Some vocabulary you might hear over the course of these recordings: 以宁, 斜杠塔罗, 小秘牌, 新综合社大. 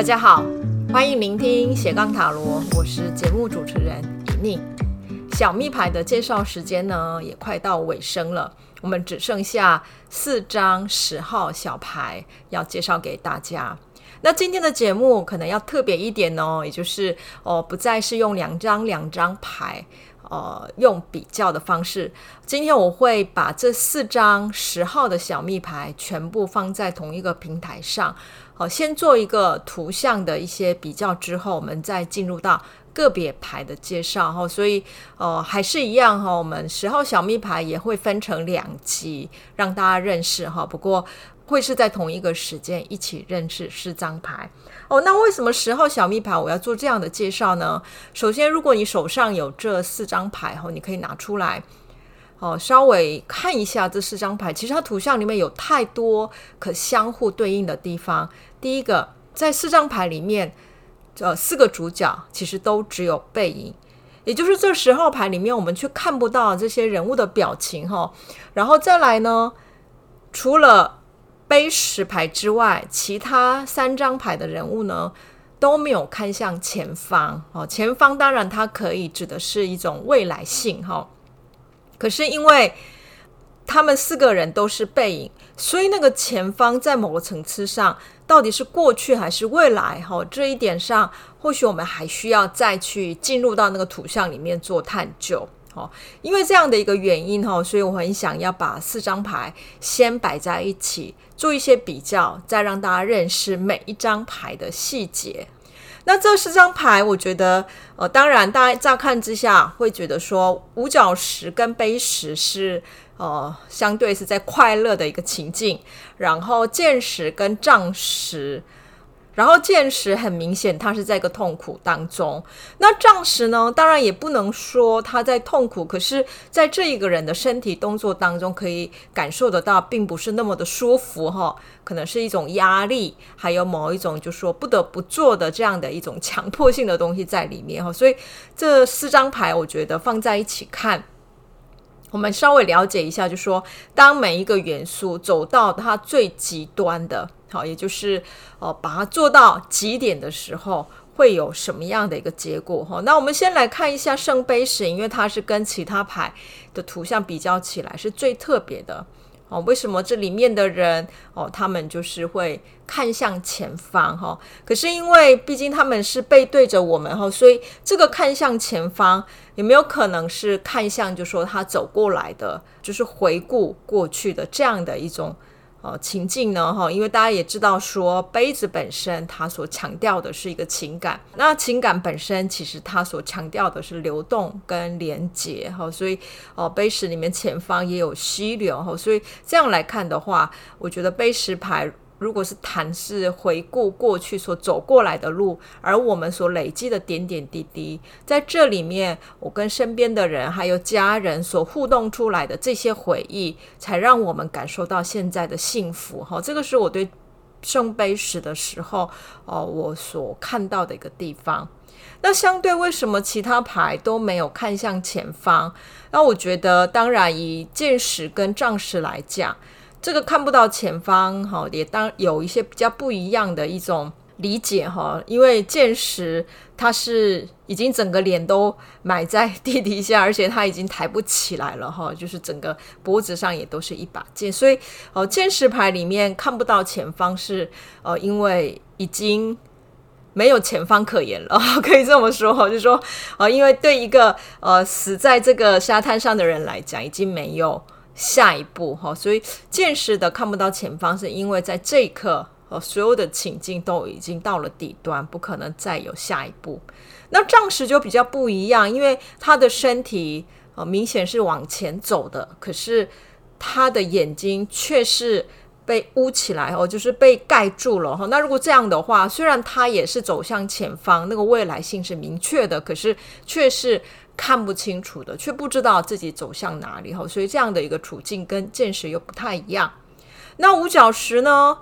大家好，欢迎聆听斜杠塔罗，我是节目主持人以宁。小密牌的介绍时间呢也快到尾声了，我们只剩下4张10号小牌要介绍给大家。那今天的节目可能要特别一点哦，也就是不再是用两张牌用比较的方式，今天我会把这4张10号的小密牌全部放在同一个平台上，先做一个图像的一些比较之后，我们再进入到个别牌的介绍。所以还是一样，我们10号小密牌也会分成2集让大家认识，不过会是在同一个时间一起认识4张牌。那为什么10号小密牌我要做这样的介绍呢？首先，如果你手上有这4张牌，你可以拿出来稍微看一下这4张牌。其实它图像里面有太多可相互对应的地方。第一个，在4张牌里面4个主角其实都只有背影，也就是这10号牌里面我们却看不到这些人物的表情。然后再来呢，除了背石牌之外，其他3张牌的人物呢都没有看向前方。前方当然它可以指的是一种未来性，可是因为他们4个人都是背影，所以那个前方在某个层次上到底是过去还是未来，这一点上或许我们还需要再去进入到那个图像里面做探究。因为这样的一个原因，所以我很想要把4张牌先摆在一起做一些比较，再让大家认识每一张牌的细节。那这4张牌我觉得当然大家乍看之下会觉得说五角石跟杯石是相对是在快乐的一个情境，然后剑石跟杖石，然后剑石很明显它是在一个痛苦当中。那杖石呢，当然也不能说它在痛苦，可是在这一个人的身体动作当中可以感受得到并不是那么的舒服，可能是一种压力，还有某一种就说不得不做的这样的一种强迫性的东西在里面。所以这4张牌我觉得放在一起看，我们稍微了解一下，就说当每一个元素走到它最极端的，也就是把它做到极点的时候会有什么样的一个结果。那我们先来看一下圣杯石，因为它是跟其他牌的图像比较起来是最特别的。为什么这里面的人他们就是会看向前方，可是因为毕竟他们是背对着我们，所以这个看向前方有没有可能是看向就说他走过来的，就是回顾过去的这样的一种情境呢？因为大家也知道说杯子本身它所强调的是一个情感，那情感本身其实它所强调的是流动跟连结，所以杯石里面前方也有溪流，所以这样来看的话，我觉得杯石牌如果是谈是回顾过去所走过来的路，而我们所累积的点点滴滴，在这里面我跟身边的人还有家人所互动出来的这些回忆，才让我们感受到现在的幸福。这个是我对圣杯石的时候我所看到的一个地方。那相对为什么其他牌都没有看向前方，那我觉得当然以剑石跟杖石来讲，这个看不到前方也当有一些比较不一样的一种理解，因为剑石它是已经整个脸都埋在地底下，而且它已经抬不起来了，就是整个脖子上也都是一把剑，所以剑石牌里面看不到前方是因为已经没有前方可言了，可以这么说，就是说因为对一个死在这个沙滩上的人来讲已经没有下一步，所以见识的看不到前方是因为在这一刻所有的情境都已经到了底端，不可能再有下一步。那杖石就比较不一样，因为他的身体明显是往前走的，可是他的眼睛却是被捂起来，就是被盖住了。那如果这样的话，虽然它也是走向前方，那个未来性是明确的，可是却是看不清楚的，却不知道自己走向哪里，所以这样的一个处境跟剑石又不太一样。那五角石呢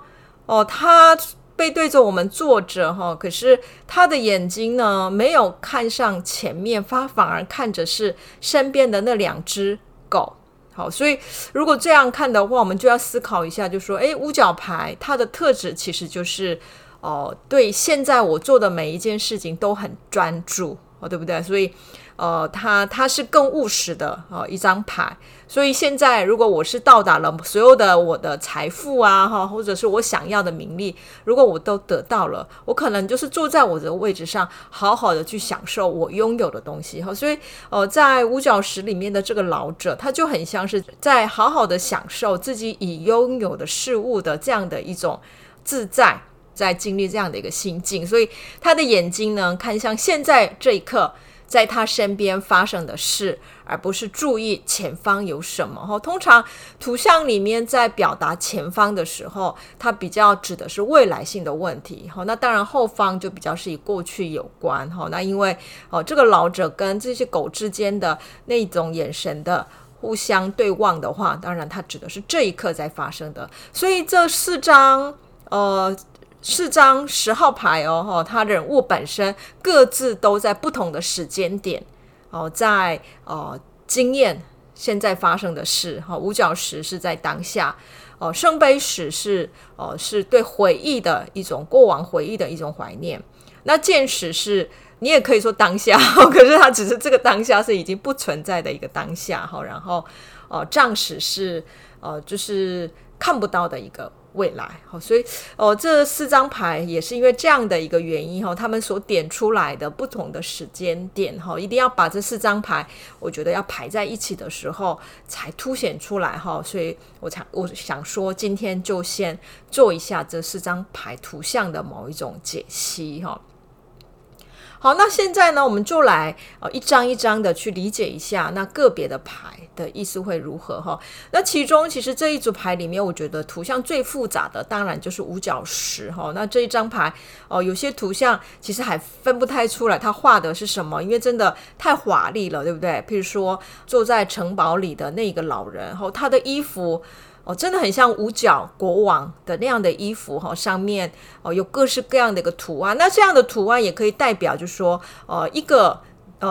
它背对着我们坐着，可是他的眼睛呢没有看上前面，反而看着是身边的那2只狗。所以如果这样看的话，我们就要思考一下，就说五角牌它的特质其实就是对现在我做的每一件事情都很专注，对不对？所以它是更务实的一张牌。所以现在如果我是到达了所有的我的财富啊，或者是我想要的名利，如果我都得到了，我可能就是坐在我的位置上好好的去享受我拥有的东西。所以在五角石里面的这个老者，他就很像是在好好的享受自己已拥有的事物的这样的一种自在，在经历这样的一个心境。所以他的眼睛呢，看向现在这一刻在他身边发生的事，而不是注意前方有什么。通常图像里面在表达前方的时候，它比较指的是未来性的问题，那当然后方就比较是以过去有关。那因为这个老者跟这些狗之间的那种眼神的互相对望的话，当然它指的是这一刻在发生的。所以这四张十号牌它人物本身各自都在不同的时间点在经验现在发生的事。五角石是在当下，圣杯石是对回忆的一种，过往回忆的一种怀念。那剑石是你也可以说当下，可是它只是这个当下是已经不存在的一个当下。然后杖石是就是看不到的一个未来。所以这四张牌也是因为这样的一个原因，他们所点出来的不同的时间点，一定要把这四张牌我觉得要排在一起的时候才凸显出来。所以我想说今天就先做一下这四张牌图像的某一种解析。好，那现在呢，我们就来一张一张的去理解一下那个别的牌的意思会如何哈。那其中其实这一组牌里面，我觉得图像最复杂的当然就是五角石哈。那这一张牌有些图像其实还分不太出来它画的是什么，因为真的太华丽了，对不对？譬如说坐在城堡里的那个老人，他的衣服真的很像五角国王的那样的衣服，上面有各式各样的一个图案。那这样的图案也可以代表就是说一个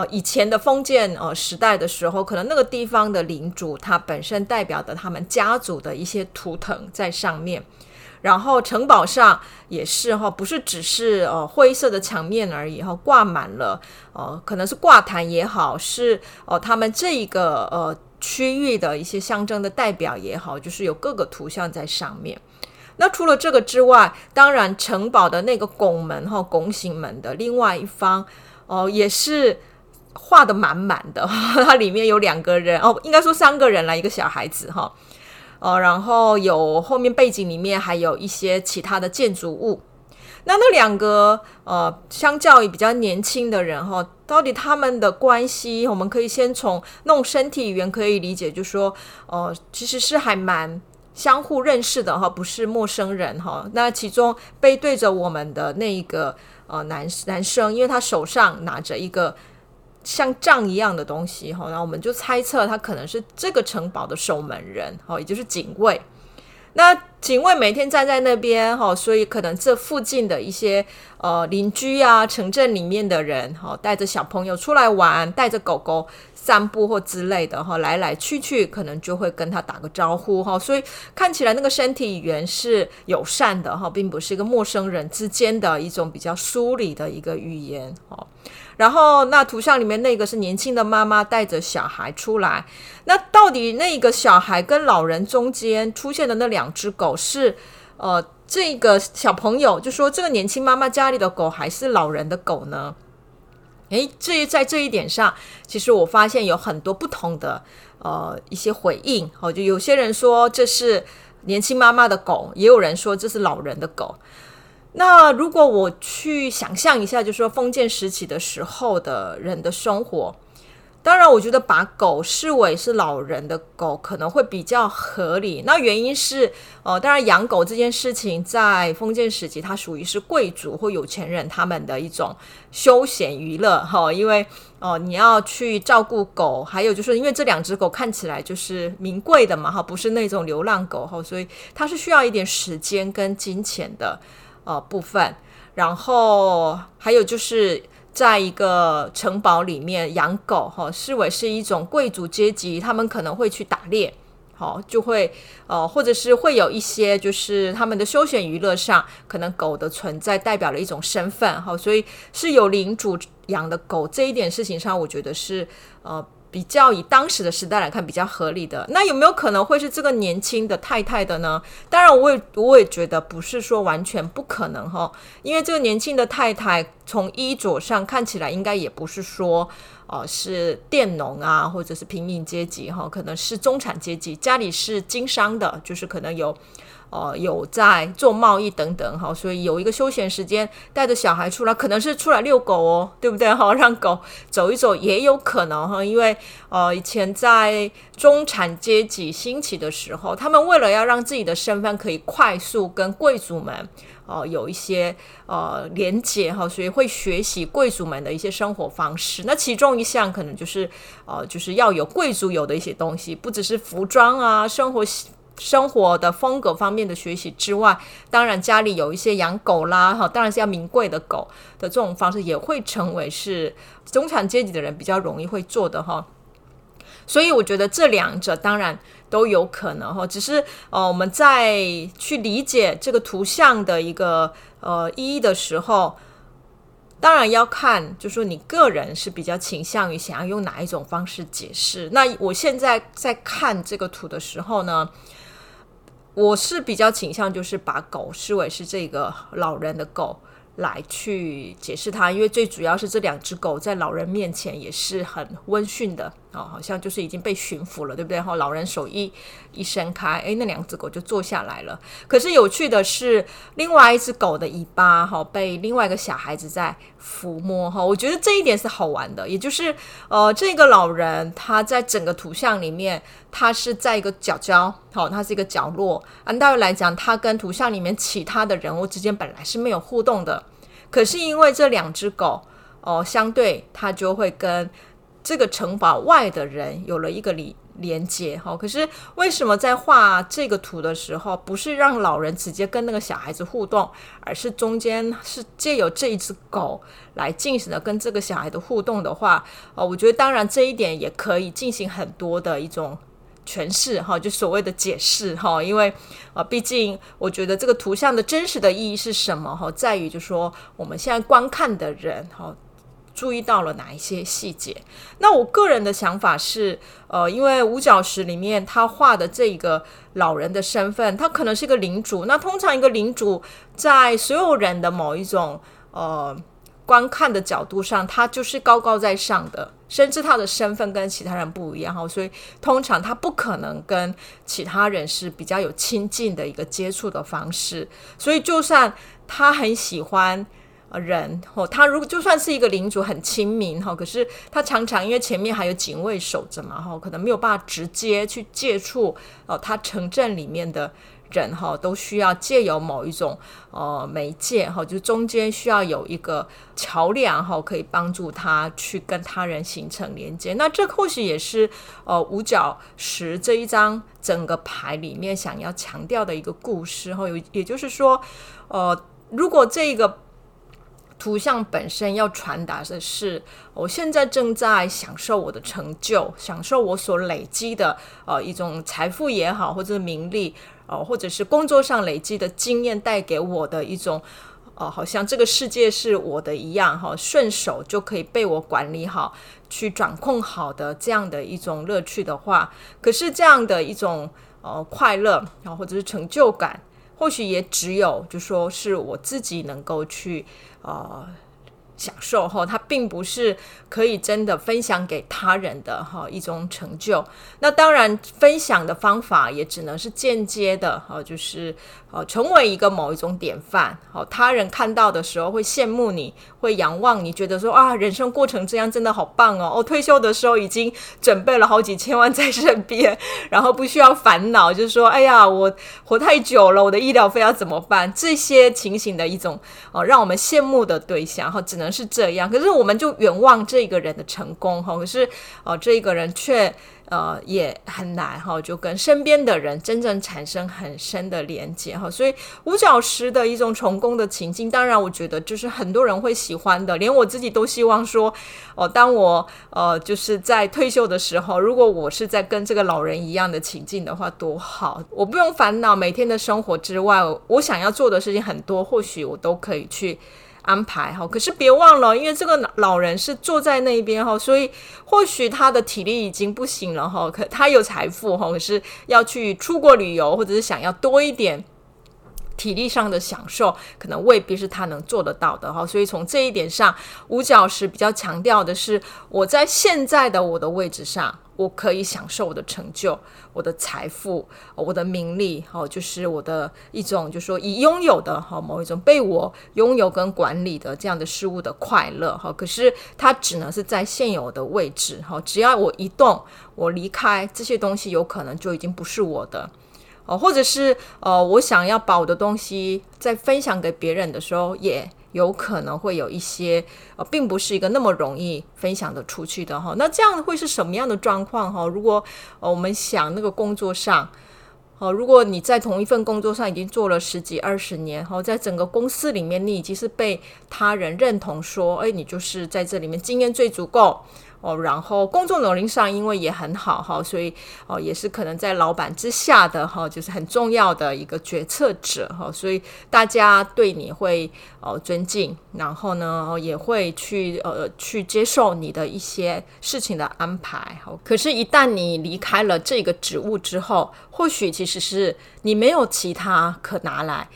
以前的封建时代的时候，可能那个地方的领主他本身代表的他们家族的一些图腾在上面。然后城堡上也是不是只是灰色的墙面而已，挂满了可能是挂毯也好，是他们这一个区域的一些象征的代表也好，就是有各个图像在上面。那除了这个之外，当然城堡的那个拱门拱形门的另外一方也是画得满满的，它里面有两个人应该说三个人来一个小孩子然后有后面背景里面还有一些其他的建筑物。那两个相较于比较年轻的人到底他们的关系，我们可以先从弄身体语言可以理解，就是说其实是还蛮相互认识的不是陌生人那其中背对着我们的那个男生，因为他手上拿着一个像杖一样的东西然后我们就猜测他可能是这个城堡的守门人也就是警卫。那警卫每天站在那边所以可能这附近的一些邻居啊，城镇里面的人带着小朋友出来玩，带着狗狗散步或之类的来来去去，可能就会跟他打个招呼所以看起来那个身体语言是友善的并不是一个陌生人之间的一种比较疏离的一个语言然后那图像里面那个是年轻的妈妈带着小孩出来。那到底那个小孩跟老人中间出现的那两只狗是这个小朋友就说这个年轻妈妈家里的狗还是老人的狗呢？在这一点上其实我发现有很多不同的一些回应就有些人说这是年轻妈妈的狗，也有人说这是老人的狗。那如果我去想象一下，就是说封建时期的时候的人的生活，当然我觉得把狗视为是老人的狗可能会比较合理。那原因是当然养狗这件事情在封建时期它属于是贵族或有钱人他们的一种休闲娱乐因为你要去照顾狗，还有就是因为这两只狗看起来就是名贵的嘛不是那种流浪狗所以它是需要一点时间跟金钱的部分。然后还有就是在一个城堡里面养狗视为是一种贵族阶级他们可能会去打猎哦，就会或者是会有一些就是他们的休闲娱乐上，可能狗的存在代表了一种身份，哦，所以是有领主养的狗这一点事情上，我觉得是比较以当时的时代来看比较合理的。那有没有可能会是这个年轻的太太的呢？当然我也觉得不是说完全不可能，因为这个年轻的太太从衣着上看起来应该也不是说是佃农啊或者是平民阶级，可能是中产阶级，家里是经商的，就是可能有在做贸易等等，所以有一个休闲时间带着小孩出来，可能是出来遛狗哦，对不对，让狗走一走也有可能。因为以前在中产阶级兴起的时候，他们为了要让自己的身份可以快速跟贵族们有一些连结，所以会学习贵族们的一些生活方式。那其中一项可能就是要有贵族有的一些东西，不只是服装啊生活的风格方面的学习之外，当然家里有一些养狗啦，当然是要名贵的狗的这种方式也会成为是中产阶级的人比较容易会做的。所以我觉得这两者当然都有可能，只是我们在去理解这个图像的一个意义的时候，当然要看就是说你个人是比较倾向于想要用哪一种方式解释。那我现在在看这个图的时候呢，我是比较倾向就是把狗视为是这个老人的狗来去解释它，因为最主要是这两只狗在老人面前也是很温驯的，好像就是已经被驯服了，对不对，老人手一伸开，那两只狗就坐下来了。可是有趣的是另外一只狗的尾巴被另外一个小孩子在抚摸，我觉得这一点是好玩的。也就是这个老人他在整个图像里面他是在一个他是一个角落，按道理来讲他跟图像里面其他的人物之间本来是没有互动的，可是因为这两只狗相对它就会跟这个城堡外的人有了一个连接。可是为什么在画这个图的时候不是让老人直接跟那个小孩子互动，而是中间是借由这一只狗来进行了跟这个小孩的互动的话，我觉得当然这一点也可以进行很多的一种诠释，就所谓的解释。因为毕竟我觉得这个图像的真实的意义是什么，在于就是说我们现在观看的人注意到了哪一些细节。那我个人的想法是因为五角石里面他画的这一个老人的身份，他可能是一个领主。那通常一个领主在所有人的某一种观看的角度上，他就是高高在上的，甚至他的身份跟其他人不一样，所以通常他不可能跟其他人是比较有亲近的一个接触的方式。所以就算他很喜欢人，他如果就算是一个领主很亲民，可是他常常因为前面还有警卫守着嘛，可能没有办法直接去接触他城镇里面的人，都需要借由某一种媒介，就是中间需要有一个桥梁可以帮助他去跟他人形成连接。那这或许也是五角石这一张整个牌里面想要强调的一个故事。也就是说如果这个图像本身要传达的是我现在正在享受我的成就，享受我所累积的一种财富也好，或者名利或者是工作上累积的经验带给我的一种好像这个世界是我的一样，顺手就可以被我管理好，去掌控好的这样的一种乐趣的话，可是这样的一种快乐或者是成就感，或许也只有就说是我自己能够去享受，它并不是可以真的分享给他人的一种成就。那当然分享的方法也只能是间接的，就是成为一个某一种典范，他人看到的时候会羡慕你，会仰望你，觉得说啊，人生过程这样真的好棒哦，退休的时候已经准备了好几千万在身边，然后不需要烦恼就是说哎呀我活太久了，我的医疗费要怎么办，这些情形的一种让我们羡慕的对象，只能能是这样，可是我们就远望这个人的成功，可是这个人却也很难就跟身边的人真正产生很深的连结。所以五角石的一种成功的情境，当然我觉得就是很多人会喜欢的，连我自己都希望说当我就是在退休的时候，如果我是在跟这个老人一样的情境的话多好，我不用烦恼每天的生活之外，我想要做的事情很多，或许我都可以去安排。可是别忘了，因为这个老人是坐在那边，所以或许他的体力已经不行了，可他有财富，可是要去出国旅游，或者是想要多一点体力上的享受，可能未必是他能做得到的。所以从这一点上，五角石比较强调的是，我在现在的我的位置上，我可以享受我的成就，我的财富，我的名利，就是我的一种就是说已拥有的某一种被我拥有跟管理的这样的事物的快乐。可是它只能是在现有的位置，只要我移动，我离开，这些东西有可能就已经不是我的，或者是我想要把我的东西在分享给别人的时候，也有可能会有一些并不是一个那么容易分享的出去的。那这样会是什么样的状况？如果我们想那个工作上，如果你在同一份工作上已经做了10几20年，在整个公司里面你已经是被他人认同说，哎，你就是在这里面经验最足够，然后工作能力上因为也很好，所以也是可能在老板之下的就是很重要的一个决策者，所以大家对你会尊敬，然后呢也会去接受你的一些事情的安排。可是一旦你离开了这个职务之后，或许其实是你没有其他可拿来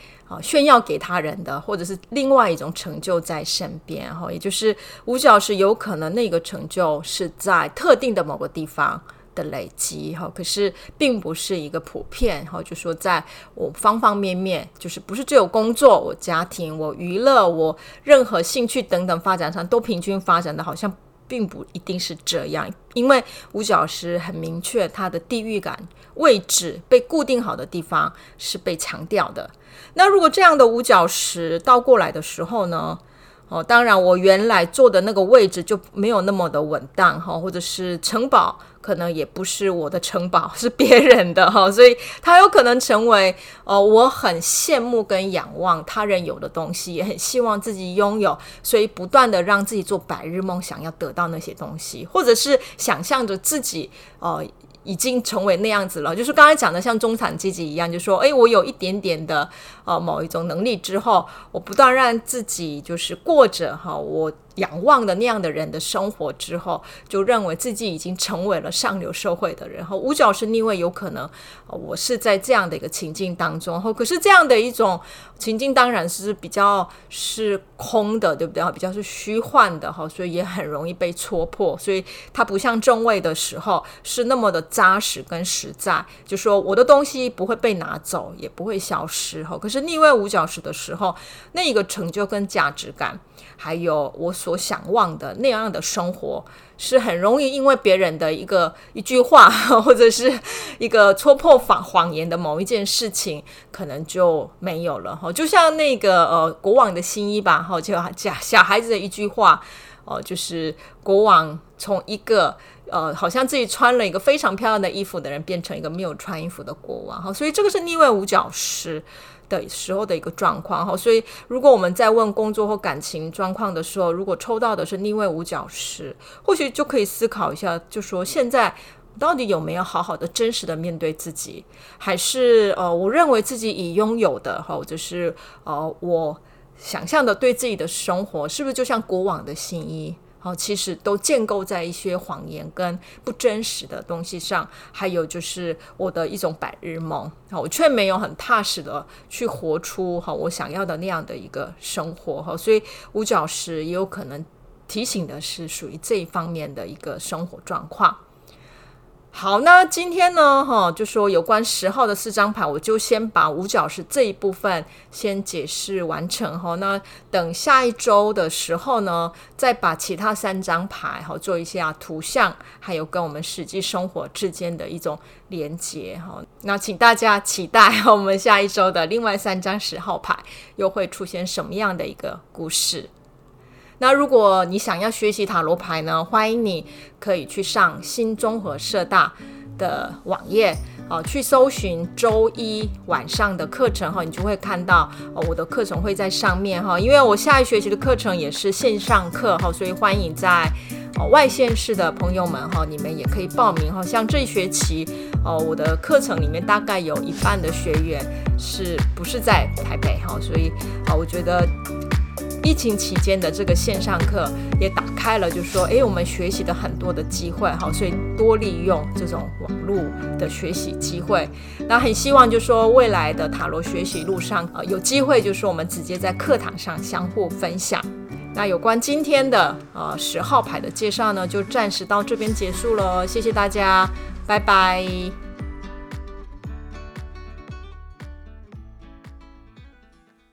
炫耀给他人的，或者是另外一种成就在身边，也就是五角石有可能那个成就是在特定的某个地方的累积，可是并不是一个普遍，就说在我方方面面，就是不是只有工作，我家庭，我娱乐，我任何兴趣等等发展上都平均发展的，好像并不一定是这样。因为五角石很明确，它的地域感、位置被固定好的地方是被强调的。那如果这样的五角石倒过来的时候呢，当然我原来坐的那个位置就没有那么的稳当，或者是城堡可能也不是我的城堡，是别人的，所以它有可能成为我很羡慕跟仰望他人有的东西，也很希望自己拥有，所以不断的让自己做白日梦，想要得到那些东西，或者是想象着自己已经成为那样子了，就是刚才讲的像中产阶级一样，就说我有一点点的某一种能力之后，我不断让自己就是过着我仰望的那样的人的生活之后，就认为自己已经成为了上流社会的人。五角石逆位有可能我是在这样的一个情境当中，可是这样的一种情境当然是比较是空的，对不对？比较是虚幻的，所以也很容易被戳破，所以它不像正位的时候是那么的扎实跟实在，就说我的东西不会被拿走，也不会消失。可是逆位五角石的时候，那一个成就跟价值感，还有我所想望的那样的生活，是很容易因为别人的一句话或者是一个戳破谎言的某一件事情，可能就没有了。就像那个国王的新衣吧，就小孩子的一句话，就是国王从一个好像自己穿了一个非常漂亮的衣服的人，变成一个没有穿衣服的国王。所以这个是逆位五角石的时候的一个状况。所以如果我们在问工作或感情状况的时候，如果抽到的是逆位五角石，或许就可以思考一下，就说现在到底有没有好好的真实的面对自己，还是我认为自己已拥有的，或者是我想象的对自己的生活，是不是就像国王的新衣，其实都建构在一些谎言跟不真实的东西上，还有就是我的一种白日梦，我却没有很踏实的去活出我想要的那样的一个生活。所以五角石也有可能提醒的是属于这一方面的一个生活状况。好，那今天呢就说有关10号的4张牌，我就先把五角石这一部分先解释完成。那等下一周的时候呢，再把其他3张牌做一下图像，还有跟我们实际生活之间的一种连结。那请大家期待我们下一周的另外3张10号牌又会出现什么样的一个故事。那如果你想要学习塔罗牌呢，欢迎你可以去上新综合社大的网页，去搜寻周一晚上的课程，你就会看到我的课程会在上面，因为我下一学期的课程也是线上课，所以欢迎在外县市的朋友们，你们也可以报名。像这一学期我的课程里面大概有一半的学员是不是在台北，所以我觉得疫情期间的这个线上课也打开了，就是说我们学习的很多的机会，所以多利用这种网络的学习机会。那很希望就是说未来的塔罗学习路上有机会就是说我们直接在课堂上相互分享。那有关今天的10号牌的介绍呢，就暂时到这边结束了，谢谢大家，拜拜。